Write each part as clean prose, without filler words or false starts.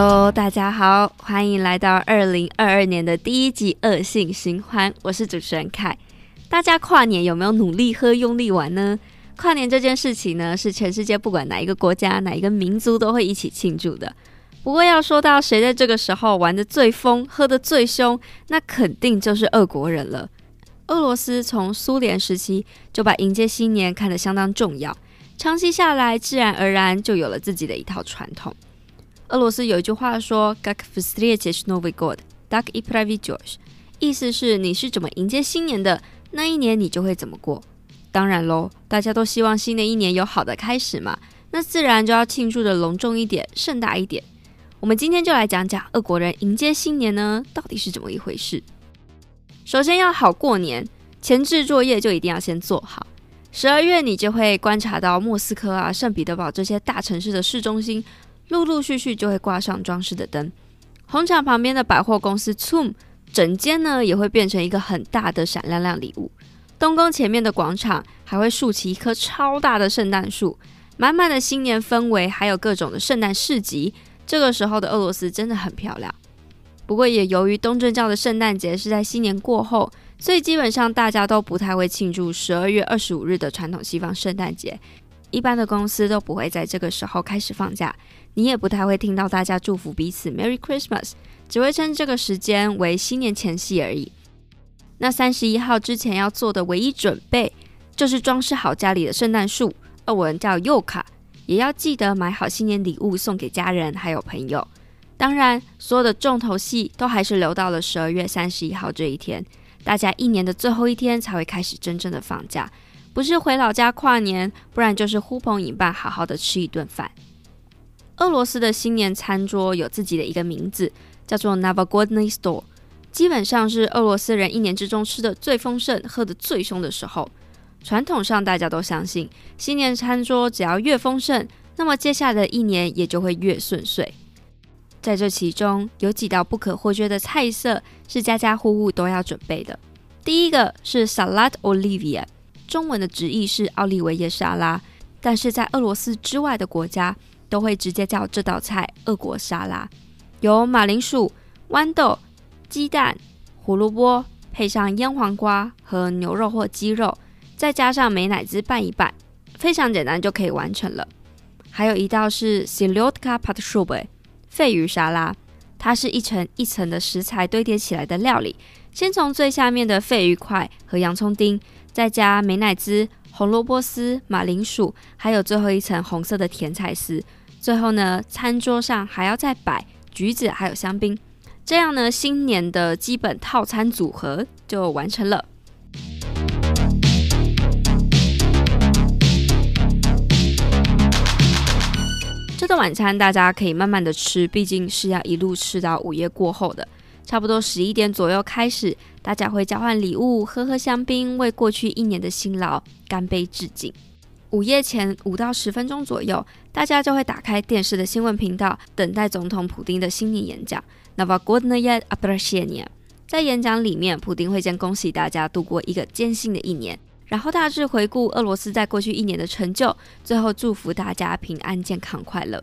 Hello， 大家好，欢迎来到2022年的第一集《恶性循环》，我是主持人凯。大家跨年有没有努力喝、用力玩呢？跨年这件事情呢，是全世界不管哪一个国家、哪一个民族都会一起庆祝的。不过要说到谁在这个时候玩得最疯、喝得最凶，那肯定就是俄国人了。俄罗斯从苏联时期就把迎接新年看得相当重要，长期下来，自然而然就有了自己的一套传统。俄罗斯有一句话说 "Как встретишь Новый год, так и проведёшь"， 意思是你是怎么迎接新年的，那一年你就会怎么过。当然咯，大家都希望新的一年有好的开始嘛，那自然就要庆祝的隆重一点，盛大一点。我们今天就来讲讲俄国人迎接新年呢，到底是怎么一回事。首先要好过年，前置作业就一定要先做好。12月你就会观察到莫斯科啊、圣彼得堡这些大城市的市中心陆陆续续就会挂上装饰的灯，红场旁边的百货公司 TSUM 整间呢也会变成一个很大的闪亮亮礼物，东宫前面的广场还会竖起一棵超大的圣诞树，满满的新年氛围，还有各种的圣诞市集。这个时候的俄罗斯真的很漂亮。不过也由于东正教的圣诞节是在新年过后，所以基本上大家都不太会庆祝12月25日的传统西方圣诞节，一般的公司都不会在这个时候开始放假，你也不太会听到大家祝福彼此 Merry Christmas， 只会称这个时间为新年前夕而已。那31号之前要做的唯一准备就是装饰好家里的圣诞树，俄文叫 Yoka， 也要记得买好新年礼物送给家人还有朋友。当然所有的重头戏都还是留到了12月31号这一天，大家一年的最后一天才会开始真正的放假，不是回老家跨年，不然就是呼朋引伴好好的吃一顿饭。俄罗斯的新年餐桌有自己的一个名字，叫做 Novогодний stol， 基本上是俄罗斯人一年之中吃的最丰盛、喝的最凶的时候。传统上大家都相信，新年餐桌只要越丰盛，那么接下来的一年也就会越顺遂。在这其中，有几道不可或缺的菜色是家家户户都要准备的。第一个是 салат оливье，中文的直译是奥利维耶沙拉，但是在俄罗斯之外的国家都会直接叫这道菜俄国沙拉，由马铃薯、豌豆、鸡蛋、胡萝卜配上腌黄瓜和牛肉或鸡肉，再加上美乃滋拌一拌，非常简单就可以完成了。还有一道是 Селедка под шубой， 鲱鱼沙拉，它是一层一层的食材堆叠起来的料理，先从最下面的鲱鱼块和洋葱丁，再加美乃滋、红萝卜丝、马铃薯，还有最后一层红色的甜菜丝。最后呢，餐桌上还要再摆橘子还有香槟，这样呢，新年的基本套餐组合就完成了。这顿晚餐大家可以慢慢的吃，毕竟是要一路吃到午夜过后的。差不多11点左右开始，大家会交换礼物，喝香槟，为过去一年的辛劳干杯致敬。午夜前5到10分钟左右，大家就会打开电视的新闻频道，等待总统普丁的新年演讲 Новогоднее обращение。 在演讲里面，普丁会先恭喜大家度过一个艰辛的一年，然后大致回顾俄罗斯在过去一年的成就，最后祝福大家平安、健康、快乐。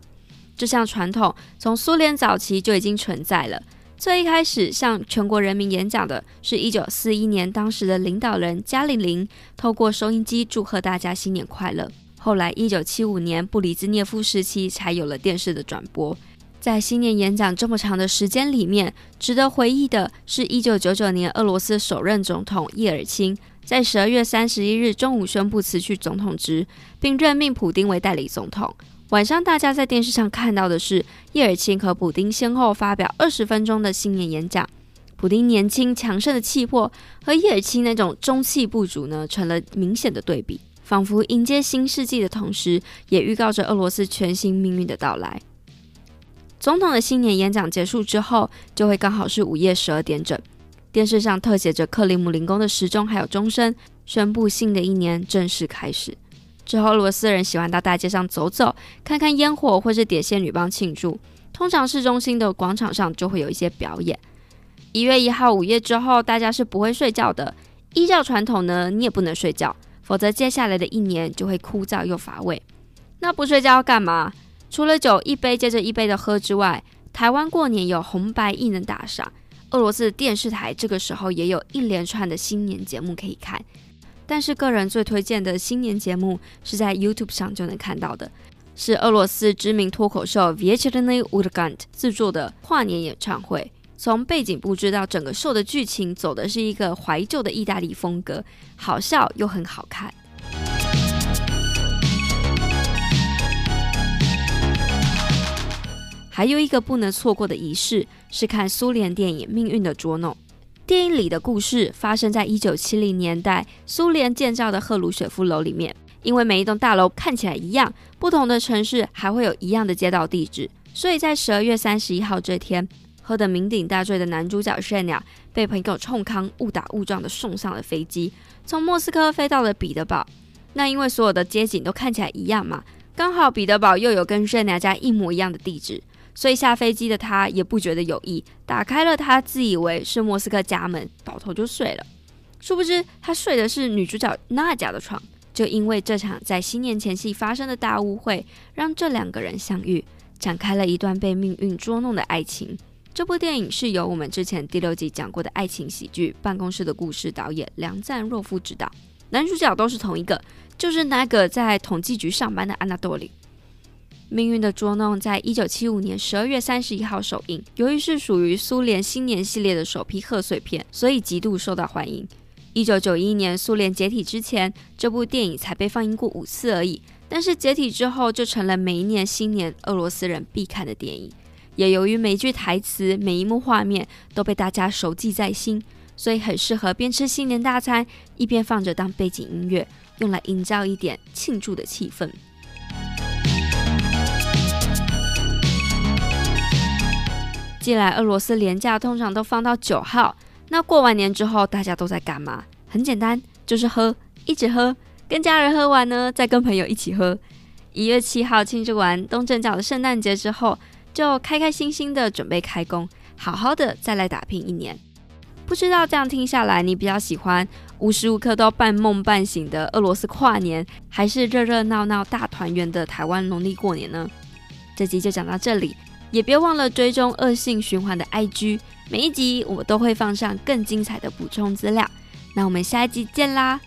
这项传统从苏联早期就已经存在了，最一开始向全国人民演讲的是1941年当时的领导人加里宁透过收音机祝贺大家新年快乐。后来1975年布里兹涅夫时期才有了电视的转播。在新年演讲这么长的时间里面，值得回忆的是1999年俄罗斯首任总统叶尔钦在12月31日中午宣布辞去总统职，并任命普丁为代理总统。晚上大家在电视上看到的是叶尔钦和普丁先后发表20分钟的新年演讲。普丁年轻强盛的气魄和叶尔钦那种中气不足呢，成了明显的对比，仿佛迎接新世纪的同时，也预告着俄罗斯全新命运的到来。总统的新年演讲结束之后，就会刚好是午夜12点整，电视上特写着克里姆林宫的时钟还有钟声，宣布新的一年正式开始。之后俄罗斯人喜欢到大街上走走，看看烟火或是点仙女棒庆祝，通常市中心的广场上就会有一些表演。1月1号午夜之后，大家是不会睡觉的，依照传统呢，你也不能睡觉，否则接下来的一年就会枯燥又乏味。那不睡觉要干嘛？除了酒一杯接着一杯的喝之外，台湾过年有红白艺能打赏，俄罗斯电视台这个时候也有一连串的新年节目可以看。但是个人最推荐的新年节目是在 YouTube 上就能看到的，是俄罗斯知名脱口秀 Vietrine Urgant 制作的跨年演唱会。从背景布置到整个秀的剧情，走的是一个怀旧的意大利风格，好笑又很好看。还有一个不能错过的仪式是看苏联电影《命运的捉弄》。电影里的故事发生在1970年代苏联建造的赫鲁雪夫楼里面，因为每一栋大楼看起来一样，不同的城市还会有一样的街道地址，所以在12月31号这天，喝得酩酊大醉的男主角 Shenia 被朋友冲康误打误撞的送上了飞机，从莫斯科飞到了彼得堡。那因为所有的街景都看起来一样嘛，刚好彼得堡又有跟 Shenia 家一模一样的地址，所以下飞机的他也不觉得有意，打开了他自以为是莫斯科家门，倒头就睡了。殊不知他睡的是女主角娜家的床。就因为这场在新年前夕发生的大误会，让这两个人相遇，展开了一段被命运捉弄的爱情。这部电影是由我们之前第6集讲过的爱情喜剧《办公室的故事》导演梁赞若夫执导，男主角都是同一个，就是那个在统计局上班的安纳多里。命运的捉弄在1975年12月31号首映，由于是属于苏联新年系列的首批贺岁片，所以极度受到欢迎。1991年苏联解体之前，这部电影才被放映过5次而已，但是解体之后就成了每一年新年俄罗斯人必看的电影。也由于每一句台词、每一幕画面都被大家熟记在心，所以很适合边吃新年大餐一边放着当背景音乐，用来营造一点庆祝的气氛。既然俄罗斯连假通常都放到9号，那过完年之后大家都在干嘛？很简单，就是喝，一直喝，跟家人喝完呢，再跟朋友一起喝。1月7号庆祝完东正教的圣诞节之后，就开开心心的准备开工，好好的再来打拼一年。不知道这样听下来，你比较喜欢无时无刻都半梦半醒的俄罗斯跨年，还是热热闹闹大团圆的台湾农历过年呢？这集就讲到这里。也别忘了追踪恶性循环的 IG， 每一集我都会放上更精彩的补充资料。那我们下一集见啦，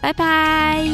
拜拜。